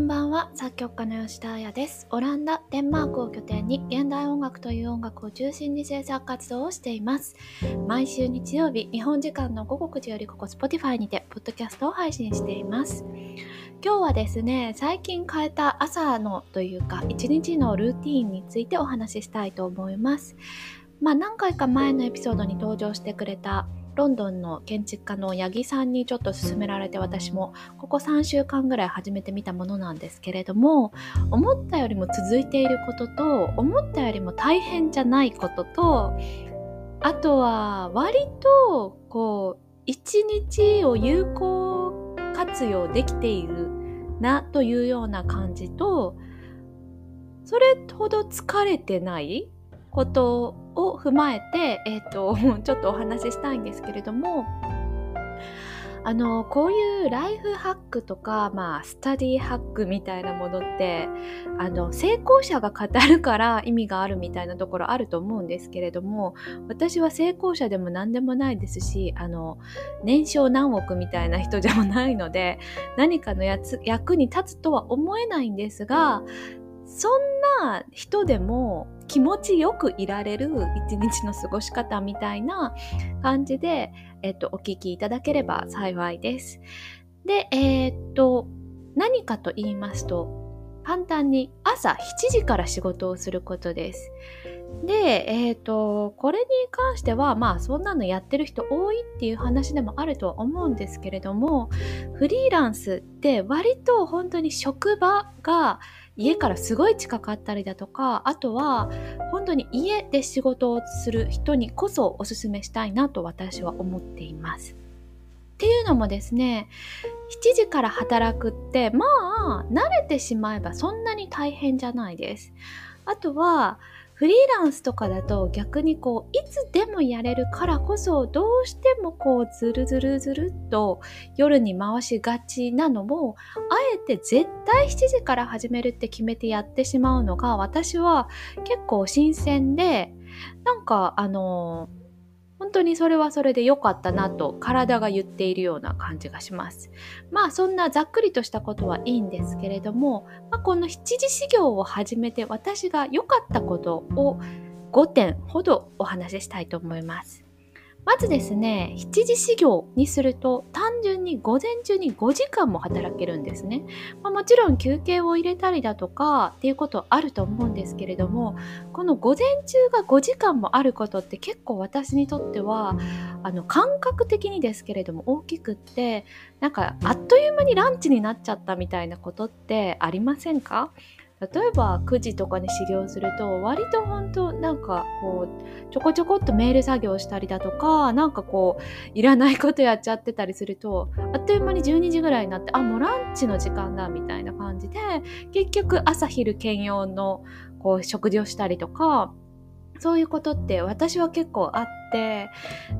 んばんは、作曲家の吉田彩です。オランダ、デンマークを拠点に現代音楽という音楽を中心に制作活動をしています。毎週日曜日、日本時間の午後9時よりここ Spotify にてポッドキャストを配信しています。今日はですね、最近変えた朝のというか一日のルーティーンについてお話ししたいと思います。何回か前のエピソードに登場してくれたロンドンの建築家の八木さんにちょっと勧められて、私もここ3週間ぐらい始めてみたものなんですけれども、思ったよりも続いていることと、思ったよりも大変じゃないことと、あとは割とこう一日を有効活用できているなというような感じと、それほど疲れてないことを踏まえて、ちょっとお話ししたいんですけれども、こういうライフハックとか、スタディハックみたいなものって成功者が語るから意味があるみたいなところあると思うんですけれども、私は成功者でも何でもないですし、年商何億みたいな人でもないので、何かの役に立つとは思えないんですが、そんな人でも気持ちよくいられる一日の過ごし方みたいな感じで、お聞きいただければ幸いです。で、何かと言いますと、簡単に朝7時から仕事をすることです。で、これに関しては、そんなのやってる人多いっていう話でもあるとは思うんですけれども、フリーランスって割と本当に職場が家からすごい近かったりだとか、あとは本当に家で仕事をする人にこそおすすめしたいなと私は思っています。っていうのもですね、7時から働くって慣れてしまえばそんなに大変じゃないです。あとはフリーランスとかだと逆にこういつでもやれるからこそ、どうしてもこうずるっと夜に回しがちなのも、あえて絶対7時から始めるって決めてやってしまうのが、私は結構新鮮で、なんか本当にそれはそれで良かったなと体が言っているような感じがします。そんなざっくりとしたことはいいんですけれども、この7時始業を始めて私が良かったことを5点ほどお話ししたいと思います。まずですね、7時始業にすると単純に午前中に5時間も働けるんですね。もちろん休憩を入れたりだとかっていうことあると思うんですけれども、この午前中が5時間もあることって結構私にとっては感覚的にですけれども大きくって、なんかあっという間にランチになっちゃったみたいなことってありませんか？例えば9時とかに始業すると、割と本当なんかこうちょこちょこっとメール作業したりだとか、なんかこういらないことやっちゃってたりすると、あっという間に12時ぐらいになって、もうランチの時間だみたいな感じで、結局朝昼兼用のこう食事をしたりとか、そういうことって私は結構あって、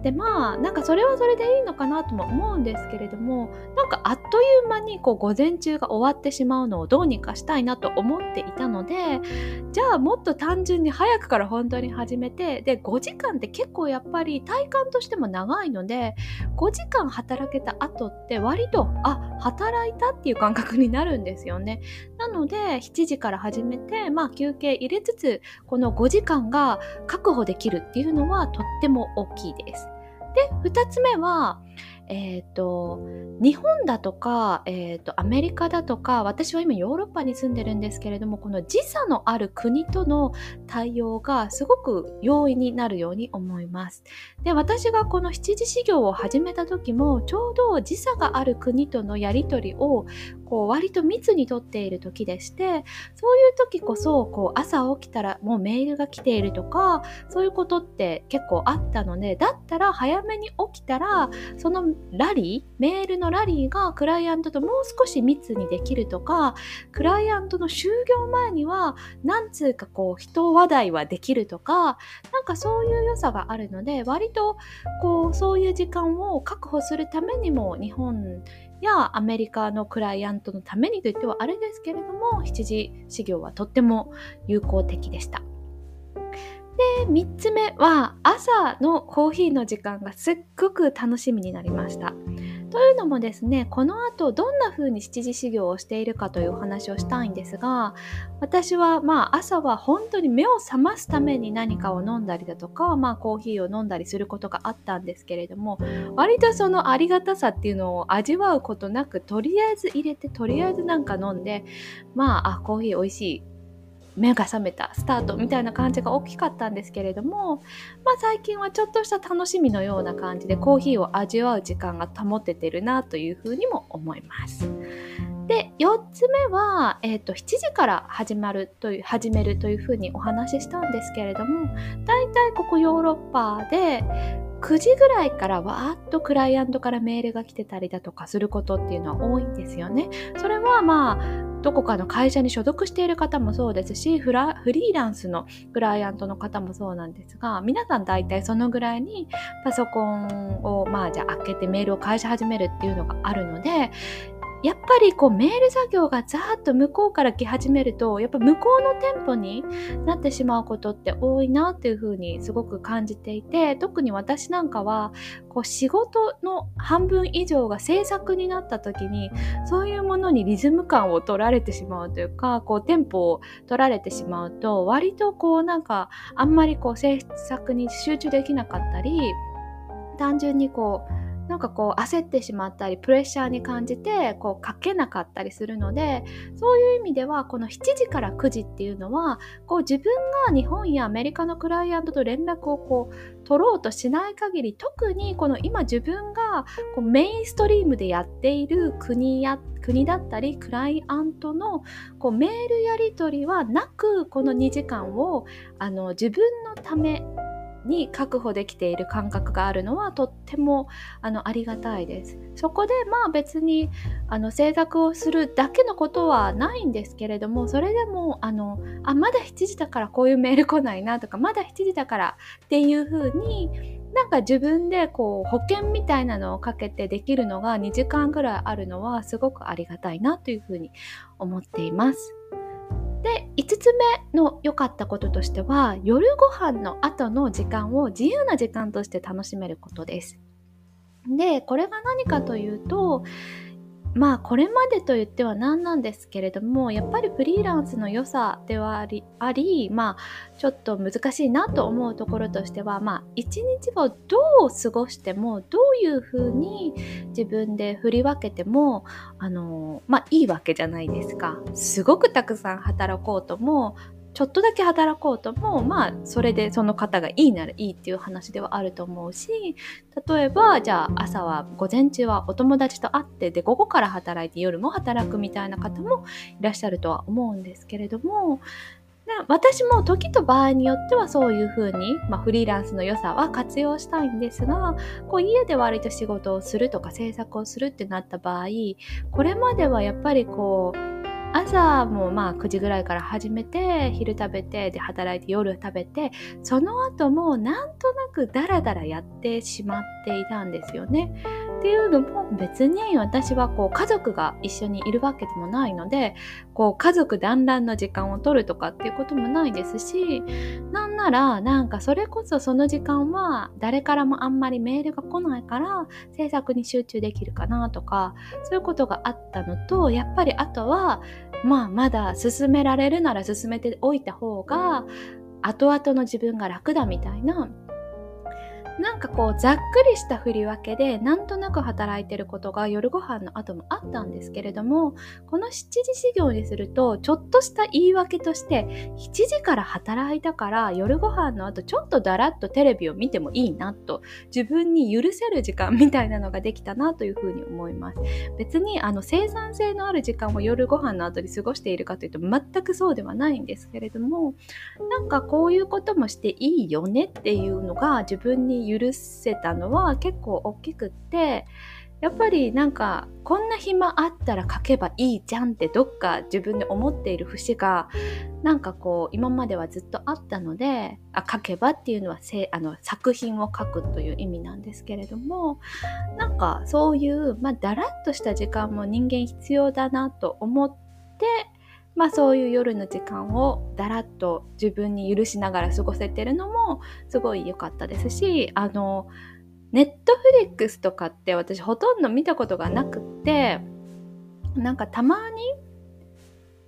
でなんかそれはそれでいいのかなとも思うんですけれども、なんかあっという間にこう午前中が終わってしまうのをどうにかしたいなと思っていたので、じゃあもっと単純に早くから本当に始めて、で5時間って結構やっぱり体感としても長いので、5時間働けた後って割と働いたっていう感覚になるんですよね。なので7時から始めて、休憩入れつつこの5時間が確保できるっていうのはとっても大きいです。で、2つ目は、日本だとか、アメリカだとか、私は今ヨーロッパに住んでるんですけれども、この時差のある国との対応がすごく容易になるように思います。で、私がこの7時始業を始めた時も、ちょうど時差がある国とのやり取りをこう割と密にとっている時でして、そういう時こそこう朝起きたらもうメールが来ているとか、そういうことって結構あったので、だったら早めに起きたらそのメールのラリーがクライアントともう少し密にできるとか、クライアントの就業前には何つうかこう人話題はできるとか、なんかそういう良さがあるので、割とこうそういう時間を確保するためにも日本やアメリカのクライアントのためにといってはあれですけれども、7時始業はとっても有効的でした。で、3つ目は朝のコーヒーの時間がすっごく楽しみになりました。というのもですね、この後どんな風に7時始業をしているかというお話をしたいんですが、私は朝は本当に目を覚ますために何かを飲んだりだとか、コーヒーを飲んだりすることがあったんですけれども、割とそのありがたさっていうのを味わうことなく、とりあえず入れて、とりあえずなんか飲んで、コーヒー美味しい、目が覚めた、スタートみたいな感じが大きかったんですけれども、最近はちょっとした楽しみのような感じでコーヒーを味わう時間が保ててるなというふうにも思います。で、4つ目は、7時から始めるというふうにお話ししたんですけれども、だいたいここヨーロッパで9時ぐらいからわーっとクライアントからメールが来てたりだとかすることっていうのは多いんですよね。それはどこかの会社に所属している方もそうですし、フリーランスのクライアントの方もそうなんですが、皆さん大体そのぐらいにパソコンをじゃあ開けてメールを返し始めるっていうのがあるので、やっぱりメール作業がざーっと向こうから来始めると、やっぱ向こうの店舗になってしまうことって多いなっていうふうにすごく感じていて、特に私なんかは仕事の半分以上が制作になった時に、そういうものにリズム感を取られてしまうというか、テンポを取られてしまうと、割となんかあんまり制作に集中できなかったり、単純になんか焦ってしまったり、プレッシャーに感じて書けなかったりするので、そういう意味ではこの7時から9時っていうのは自分が日本やアメリカのクライアントと連絡を取ろうとしない限り、特に今自分がメインストリームでやっている国だったりクライアントのメールやり取りはなく、この2時間を自分のために確保できている感覚があるのはとってもありがたいです。そこで別に制作をするだけのことはないんですけれども、それでもまだ7時だからこういうメール来ないなとか、まだ7時だからっていう風になんか自分で保険みたいなのをかけてできるのが2時間ぐらいあるのはすごくありがたいなという風に思っています。で、5つ目の良かったこととしては、夜ご飯の後の時間を自由な時間として楽しめることです。で、これが何かというと、これまでと言っては何なんですけれども、やっぱりフリーランスの良さではあり、ちょっと難しいなと思うところとしては、一日をどう過ごしても、どういうふうに自分で振り分けても、いいわけじゃないですか。すごくたくさん働こうとも、ちょっとだけ働こうとも、それでその方がいいならいいっていう話ではあると思うし、例えばじゃあ朝は午前中はお友達と会って、で午後から働いて夜も働くみたいな方もいらっしゃるとは思うんですけれども、私も時と場合によってはそういう風に、フリーランスの良さは活用したいんですが、家で割と仕事をするとか制作をするってなった場合、これまではやっぱり朝も9時ぐらいから始めて、昼食べて、で働いて夜食べて、その後もなんとなくダラダラやってしまっていたんですよね。っていうのも別に私は家族が一緒にいるわけでもないので、家族団らんの時間を取るとかっていうこともないですし、なんならなんかそれこそその時間は誰からもあんまりメールが来ないから制作に集中できるかなとか、そういうことがあったのと、やっぱりあとはまだ進められるなら進めておいた方が後々の自分が楽だみたいな、なんかざっくりした振り分けでなんとなく働いてることが夜ご飯の後もあったんですけれども、この7時始業にすると、ちょっとした言い訳として、7時から働いたから夜ご飯の後ちょっとだらっとテレビを見てもいいなと自分に許せる時間みたいなのができたなというふうに思います。別に生産性のある時間を夜ご飯の後に過ごしているかというと全くそうではないんですけれども、なんかこういうこともしていいよねっていうのが自分に許せたのは結構大きくって、やっぱりなんかこんな暇あったら書けばいいじゃんってどっか自分で思っている節がなんか今まではずっとあったので、書けばっていうのは作品を書くという意味なんですけれども、なんかそういうだらっとした時間も人間必要だなと思って、そういう夜の時間をだらっと自分に許しながら過ごせてるのもすごい良かったですし、ネットフリックスとかって私ほとんど見たことがなくって、なんかたまに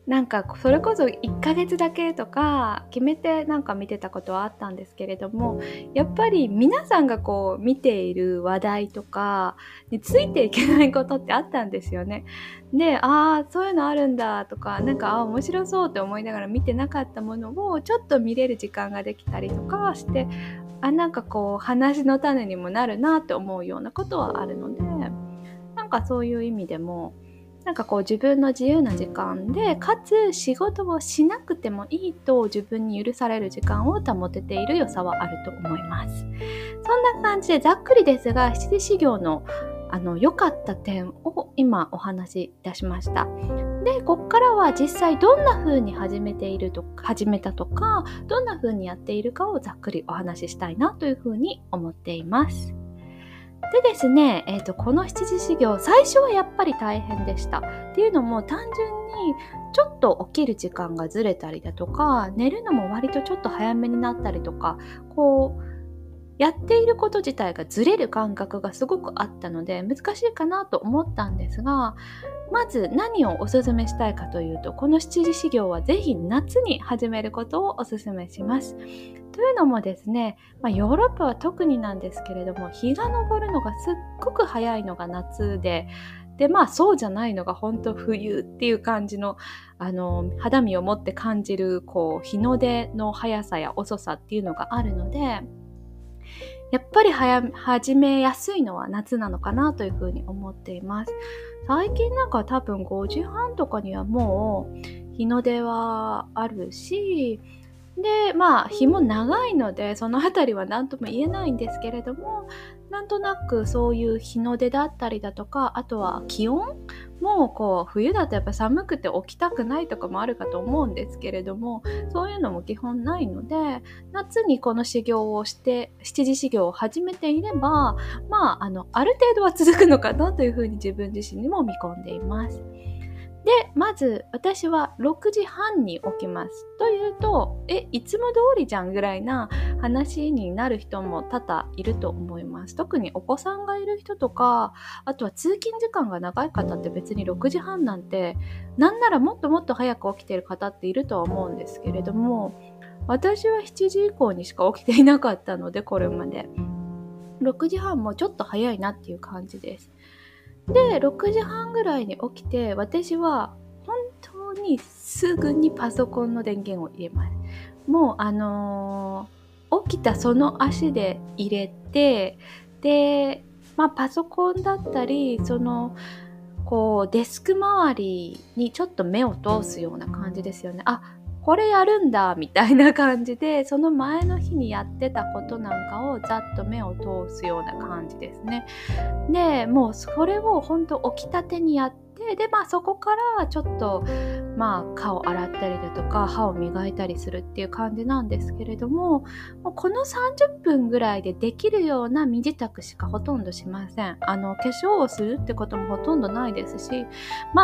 なんかそれこそ1ヶ月だけとか決めてなんか見てたことはあったんですけれども、やっぱり皆さんがこう見ている話題とかについていけないことってあったんですよね。で、ああそういうのあるんだとか、なんかああ面白そうって思いながら見てなかったものをちょっと見れる時間ができたりとかして、あ、なんかこう話の種にもなるなって思うようなことはあるので、なんかそういう意味でもなんかこう自分の自由な時間で、かつ仕事をしなくてもいいと自分に許される時間を保てている良さはあると思います。そんな感じでざっくりですが、七支行の良かった点を今お話しいたしました。で、ここからは実際どんな風に始めたとか、どんな風にやっているかをざっくりお話ししたいなという風に思っています。でですね、この七支行、最初はやっぱり大変でした。っていうのも単純にちょっと起きる時間がずれたりだとか、寝るのも割とちょっと早めになったりとか、こうやっていること自体がずれる感覚がすごくあったので難しいかなと思ったんですが、まず何をおすすめしたいかというと、この七支行はぜひ夏に始めることをおすすめします。というのもですね、ヨーロッパは特になんですけれども、日が昇るのがすっごく早いのが夏で、そうじゃないのが本当冬っていう感じの、肌身を持って感じるこう日の出の速さや遅さっていうのがあるので、やっぱり始めやすいのは夏なのかなというふうに思っています。最近なんか多分5時半とかにはもう日の出はあるし、で日も長いのでそのあたりは何とも言えないんですけれども、なんとなくそういう日の出だったりだとか、あとは気温もこう冬だとやっぱ寒くて起きたくないとかもあるかと思うんですけれども、そういうのも基本ないので、夏にこの七支行を始めていれば、ある程度は続くのかなというふうに自分自身にも見込んでいます。で、まず私は6時半に起きます。というと、いつも通りじゃんぐらいな話になる人も多々いると思います。特にお子さんがいる人とか、あとは通勤時間が長い方って別に6時半なんて、なんならもっともっと早く起きてる方っているとは思うんですけれども、私は7時以降にしか起きていなかったので、これまで。6時半もちょっと早いなっていう感じです。で、6時半ぐらいに起きて、私は本当にすぐにパソコンの電源を入れます。もう起きたその足で入れて、で、パソコンだったり、こうデスク周りにちょっと目を通すような感じですよね。あ、これやるんだみたいな感じで、その前の日にやってたことなんかをざっと目を通すような感じですね。で、もうそれを本当起きたてにやって、で、そこからちょっと顔洗ったりだとか歯を磨いたりするっていう感じなんですけれども、この30分ぐらいでできるような身支度しかほとんどしません。化粧をするってこともほとんどないですし、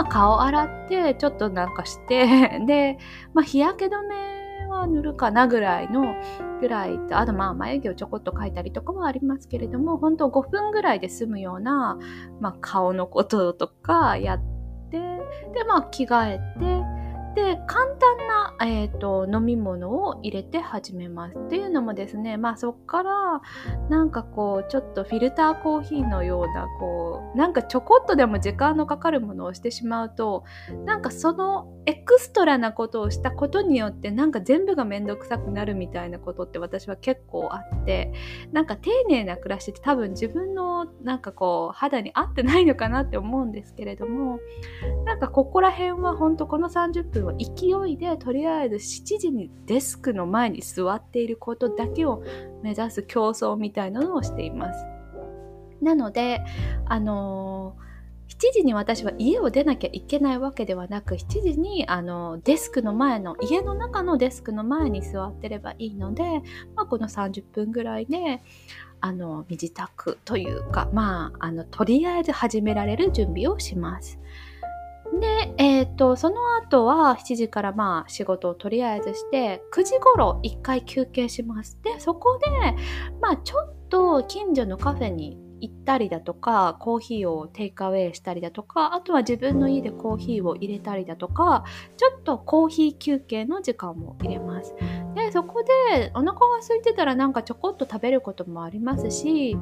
顔洗ってちょっとなんかしてで、日焼け止めは塗るかなぐらいと、あと眉毛をちょこっと描いたりとかはありますけれども、本当5分ぐらいで済むような、顔のこととかやって、で着替えて、で簡単な、飲み物を入れて始めます。っていうのもですね、そっからなんかこうちょっとフィルターコーヒーのような、こうなんかちょこっとでも時間のかかるものをしてしまうと、なんかそのエクストラなことをしたことによってなんか全部がめんどくさくなるみたいなことって私は結構あって、なんか丁寧な暮らしって多分自分のなんかこう肌に合ってないのかなって思うんですけれども、なんかここら辺は本当この30分勢いで、とりあえず7時にデスクの前に座っていることだけを目指す競争みたいなのをしています。なので7時に私は家を出なきゃいけないわけではなく、7時に家の中のデスクの前に座ってればいいので、この30分ぐらいで身支度というか、とりあえず始められる準備をします。で、その後は7時から仕事をとりあえずして、9時頃一回休憩します。で、そこでちょっと近所のカフェに行ったりだとか、コーヒーをテイクアウェイしたりだとか、あとは自分の家でコーヒーを入れたりだとか、ちょっとコーヒー休憩の時間も入れます。で、そこでお腹が空いてたらなんかちょこっと食べることもありますし、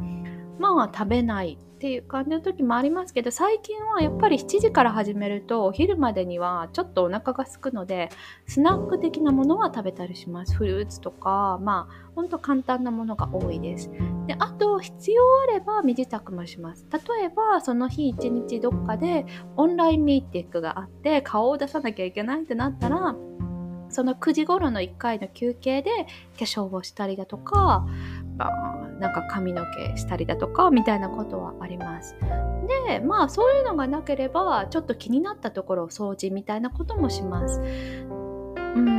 まあ食べないっていう感じの時もありますけど、最近はやっぱり7時から始めるとお昼までにはちょっとお腹が空くので、スナック的なものは食べたりします。フルーツとか、まあほんと簡単なものが多いです。で、あと必要あれば身支度もします。例えばその日一日どっかでオンラインミーティングがあって顔を出さなきゃいけないってなったら、その9時頃の1回の休憩で化粧をしたりだとか、なんか髪の毛したりだとかみたいなことはあります。で、まあそういうのがなければちょっと気になったところを掃除みたいなこともします。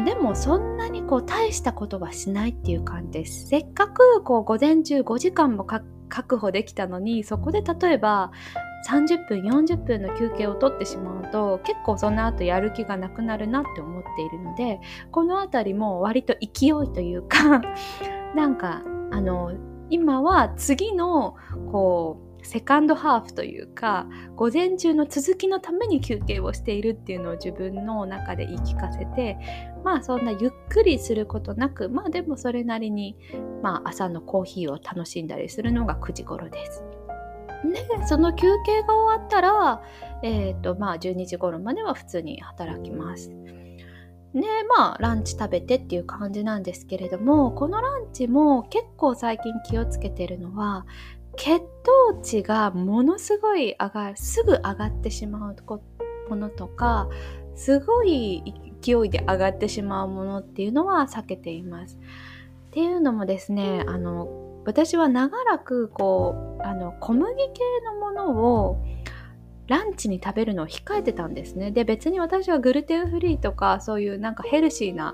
でもそんなに大したことはしないっていう感じです。せっかく午前中5時間も確保できたのに、そこで例えば30分40分の休憩を取ってしまうと、結構その後やる気がなくなるなって思っているので、このあたりも割と勢いというかなんか今は次のセカンドハーフというか、午前中の続きのために休憩をしているっていうのを自分の中で言い聞かせて、そんなゆっくりすることなく、でもそれなりに、朝のコーヒーを楽しんだりするのが9時頃です。で、その休憩が終わったら、12時頃までは普通に働きます。で、ランチ食べてっていう感じなんですけれども、このランチも結構最近気をつけてるのは、血糖値がものすごいすぐ上がってしまうものとか、すごい勢いで上がってしまうものっていうのは避けています。っていうのもですね、私は長らく小麦系のものをランチに食べるのを控えてたんですね。で、別に私はグルテンフリーとかそういうなんかヘルシーな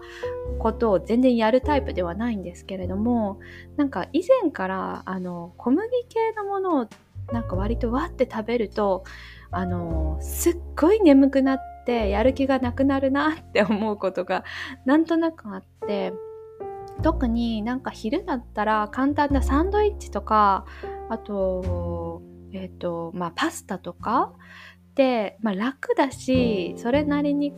ことを全然やるタイプではないんですけれども、なんか以前から小麦系のものをなんか割とわって食べるとすっごい眠くなってやる気がなくなるなって思うことがなんとなくあって、特になんか昼だったら簡単なサンドイッチとか、あと、パスタとかで、楽だし、それなりに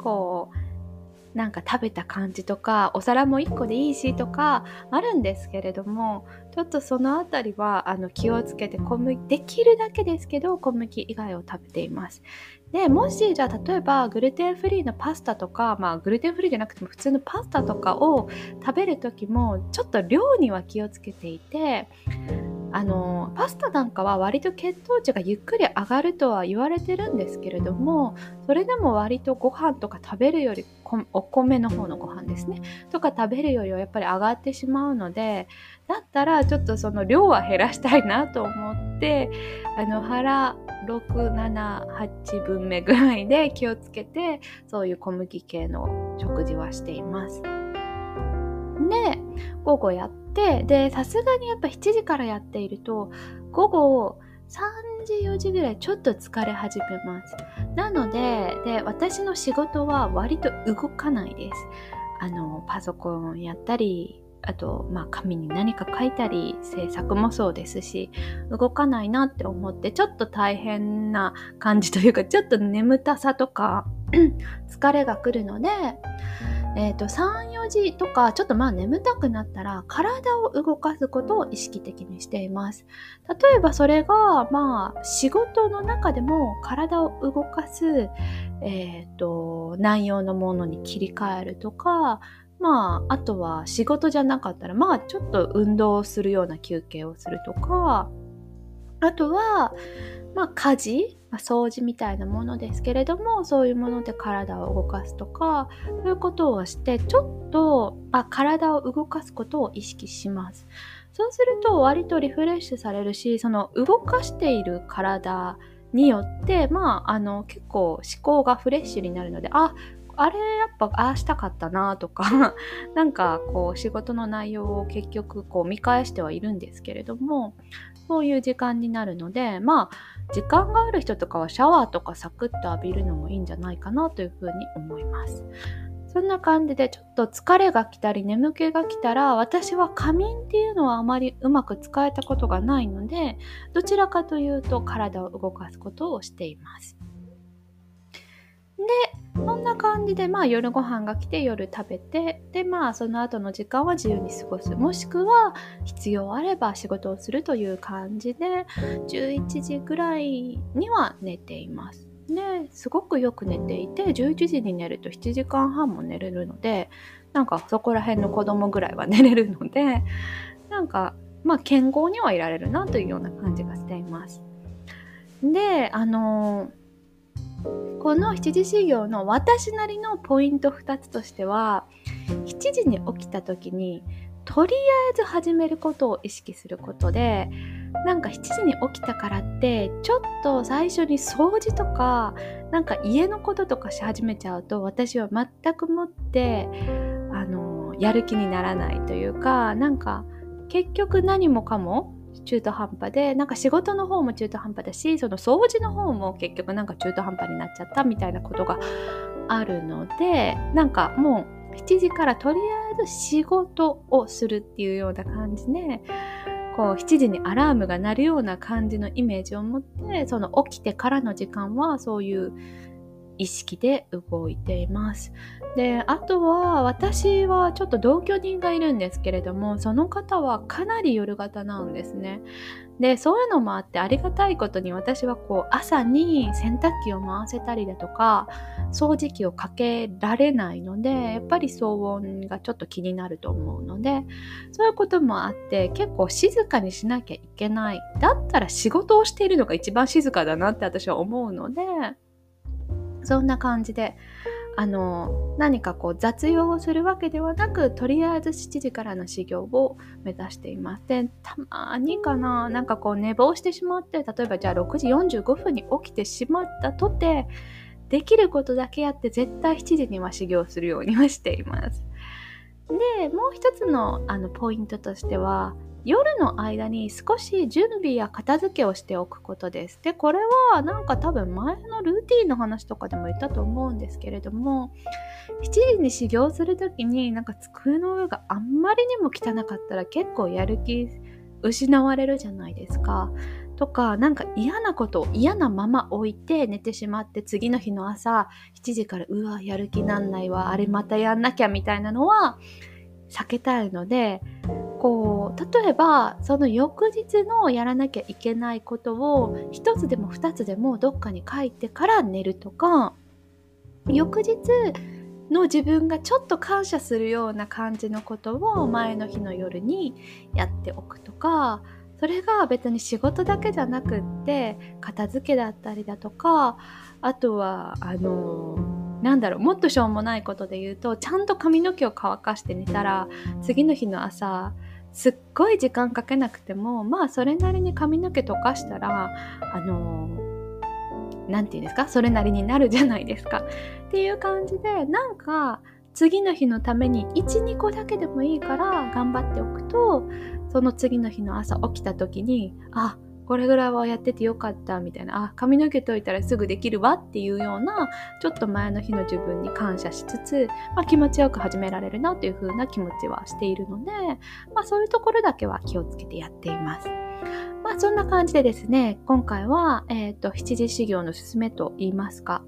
なんか食べた感じとか、お皿も1個でいいしとかあるんですけれども、ちょっとそのあたりは気をつけて、できるだけですけど小麦以外を食べています。で、もしじゃあ例えばグルテンフリーのパスタとか、グルテンフリーじゃなくても普通のパスタとかを食べるときもちょっと量には気をつけていて、パスタなんかは割と血糖値がゆっくり上がるとは言われてるんですけれども、それでも割とご飯とか食べるよりお米の方のご飯ですねとか食べるよりはやっぱり上がってしまうので、だったらちょっとその量は減らしたいなと思って、腹678分目ぐらいで気をつけて、そういう小麦系の食事はしています。で、午後やって、で、さすがにやっぱ7時からやっていると午後3時4時ぐらいちょっと疲れ始めます。なので、私の仕事は割と動かないです。パソコンやったり、あと紙に何か書いたり、制作もそうですし、動かないなって思ってちょっと大変な感じというか、ちょっと眠たさとか疲れが来るので、3、4時とかちょっと眠たくなったら体を動かすことを意識的にしています。例えばそれが仕事の中でも体を動かす、内容のものに切り替えるとか、あとは仕事じゃなかったらちょっと運動をするような休憩をするとか、あとは家事、掃除みたいなものですけれども、そういうもので体を動かすとか、そういうことをして、ちょっと体を動かすことを意識します。そうすると割とリフレッシュされるし、その動かしている体によって結構思考がフレッシュになるので、あれやっぱああしたかったなとかなんか仕事の内容を結局見返してはいるんですけれども、そういう時間になるので、時間がある人とかはシャワーとかサクッと浴びるのもいいんじゃないかなというふうに思います。そんな感じでちょっと疲れが来たり眠気が来たら、私は仮眠っていうのはあまりうまく使えたことがないので、どちらかというと体を動かすことをしています。で、そんな感じで、夜ご飯が来て夜食べて、で、その後の時間は自由に過ごす。もしくは必要あれば仕事をするという感じで、11時ぐらいには寝ています。ね、すごくよく寝ていて、11時に寝ると7時間半も寝れるので、なんかそこら辺の子供ぐらいは寝れるので、なんか、健康にはいられるなというような感じがしています。で、この7時始業の私なりのポイント2つとしては、7時に起きた時にとりあえず始めることを意識することで、なんか7時に起きたからってちょっと最初に掃除とかなんか家のこととかし始めちゃうと、私は全くもってやる気にならないというか、なんか結局何もかも中途半端で、なんか仕事の方も中途半端だし、その掃除の方も結局なんか中途半端になっちゃったみたいなことがあるので、なんかもう7時からとりあえず仕事をするっていうような感じで、こう7時にアラームが鳴るような感じのイメージを持って、その起きてからの時間はそういう意識で動いています。で、あとは私はちょっと同居人がいるんですけれども、その方はかなり夜型なんですね。で、そういうのもあって、ありがたいことに私はこう朝に洗濯機を回せたりだとか掃除機をかけられないので、やっぱり騒音がちょっと気になると思うので、そういうこともあって結構静かにしなきゃいけない、だったら仕事をしているのが一番静かだなって私は思うので、そんな感じで何かこう雑用をするわけではなく、とりあえず7時からの始業を目指しています。で、たまにかな、なんかこう寝坊してしまって、例えばじゃあ6時45分に起きてしまったとて、できることだけやって絶対7時には始業するようにはしています。で、もう一つのポイントとしては、夜の間に少し準備や片付けをしておくことです。で、これはなんか多分前のルーティンの話とかでも言ったと思うんですけれども、7時に始業するときになんか机の上があんまりにも汚かったら結構やる気失われるじゃないですか。とか、なんか嫌なことを嫌なまま置いて寝てしまって、次の日の朝7時からうわやる気なんないわ、あれまたやんなきゃみたいなのは避けたいので、こう例えばその翌日のやらなきゃいけないことを1つでも2つでもどっかに書いてから寝るとか、翌日の自分がちょっと感謝するような感じのことを前の日の夜にやっておくとか、それが別に仕事だけじゃなくって、片付けだったりだとか、あとはもっとしょうもないことで言うと、ちゃんと髪の毛を乾かして寝たら次の日の朝すっごい時間かけなくても、それなりに髪の毛溶かしたら、なんていうんですか、それなりになるじゃないですか。っていう感じで、なんか次の日のために 1,2 個だけでもいいから頑張っておくと、その次の日の朝起きた時に、あ、これぐらいはやっててよかったみたいな、あ、髪の毛といたらすぐできるわっていうような、ちょっと前の日の自分に感謝しつつ、気持ちよく始められるなという風な気持ちはしているので、そういうところだけは気をつけてやっています。そんな感じでですね、今回は、7時始業のすすめと言いますか、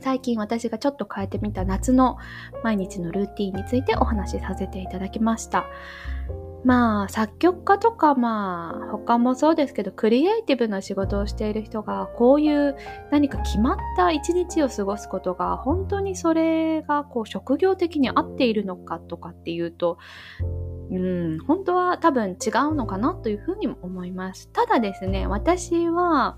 最近私がちょっと変えてみた夏の毎日のルーティーンについてお話しさせていただきました。作曲家とか他もそうですけど、クリエイティブな仕事をしている人がこういう何か決まった一日を過ごすことが、本当にそれがこう職業的に合っているのかとかっていうと、本当は多分違うのかなというふうにも思います。ただですね、私は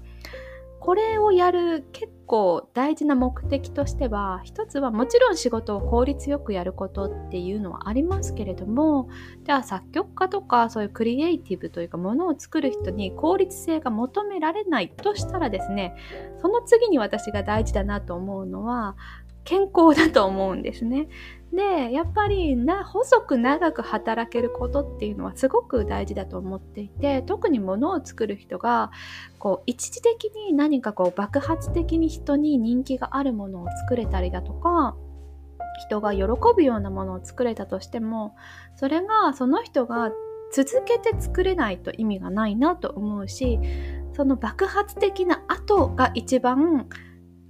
これをやる結構大事な目的としては、一つはもちろん仕事を効率よくやることっていうのはありますけれども、じゃあ作曲家とかそういうクリエイティブというかものを作る人に効率性が求められないとしたらですね、その次に私が大事だなと思うのは健康だと思うんですね。で、やっぱり細く長く働けることっていうのはすごく大事だと思っていて、特に物を作る人がこう一時的に何かこう爆発的に人に人気があるものを作れたりだとか、人が喜ぶようなものを作れたとしても、それがその人が続けて作れないと意味がないなと思うし、その爆発的な後が一番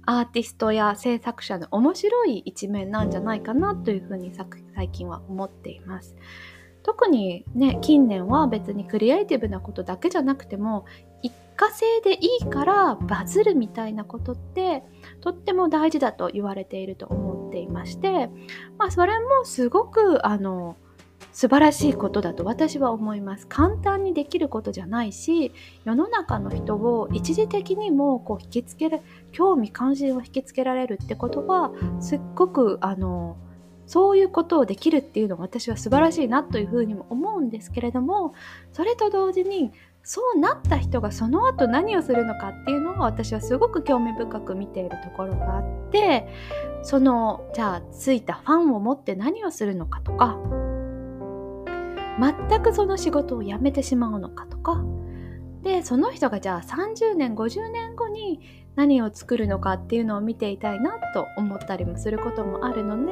アーティストや制作者の面白い一面なんじゃないかなというふうに最近は思っています。特にね、近年は別にクリエイティブなことだけじゃなくても、一過性でいいからバズるみたいなことってとっても大事だと言われていると思っていまして、それもすごく素晴らしいことだと私は思います。簡単にできることじゃないし、世の中の人を一時的にもこう引きつける、興味関心を引きつけられるってことは、すっごくそういうことをできるっていうのは私は素晴らしいなというふうにも思うんですけれども、それと同時にそうなった人がその後何をするのかっていうのが私はすごく興味深く見ているところがあって、じゃあついたファンを持って何をするのかとか、全くその仕事を辞めてしまうのかとかで、その人がじゃあ30年50年後に何を作るのかっていうのを見ていたいなと思ったりもすることもあるので、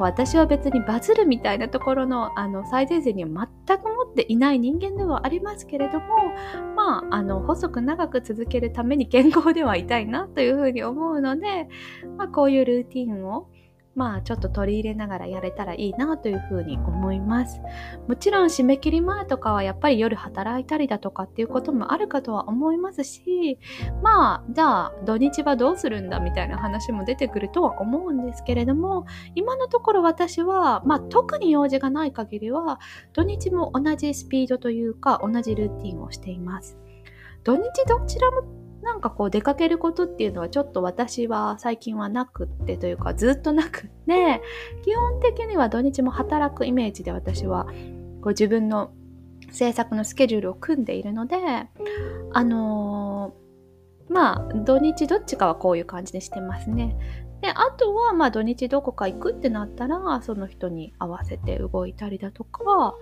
私は別にバズるみたいなところの最前線には全く持っていない人間ではありますけれども、細く長く続けるために健康ではいたいなというふうに思うので、こういうルーティンをちょっと取り入れながらやれたらいいなというふうに思います。もちろん締め切り前とかはやっぱり夜働いたりだとかっていうこともあるかとは思いますし、じゃあ土日はどうするんだみたいな話も出てくるとは思うんですけれども、今のところ私は、特に用事がない限りは土日も同じスピードというか同じルーティンをしています。土日どちらも出かけることっていうのはちょっと私は最近はなくってというか、ずっとなくって、基本的には土日も働くイメージで私は自分の制作のスケジュールを組んでいるので、土日どっちかはこういう感じでしてますね。で、あとは土日どこか行くってなったらその人に合わせて動いたりだとか、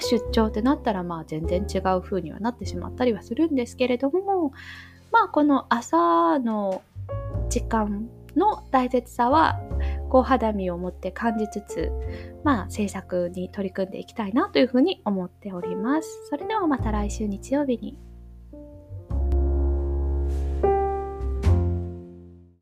出張ってなったら全然違う風にはなってしまったりはするんですけれども、この朝の時間の大切さは肌身を持って感じつつ、制作に取り組んでいきたいなというふうに思っております。それではまた来週日曜日に。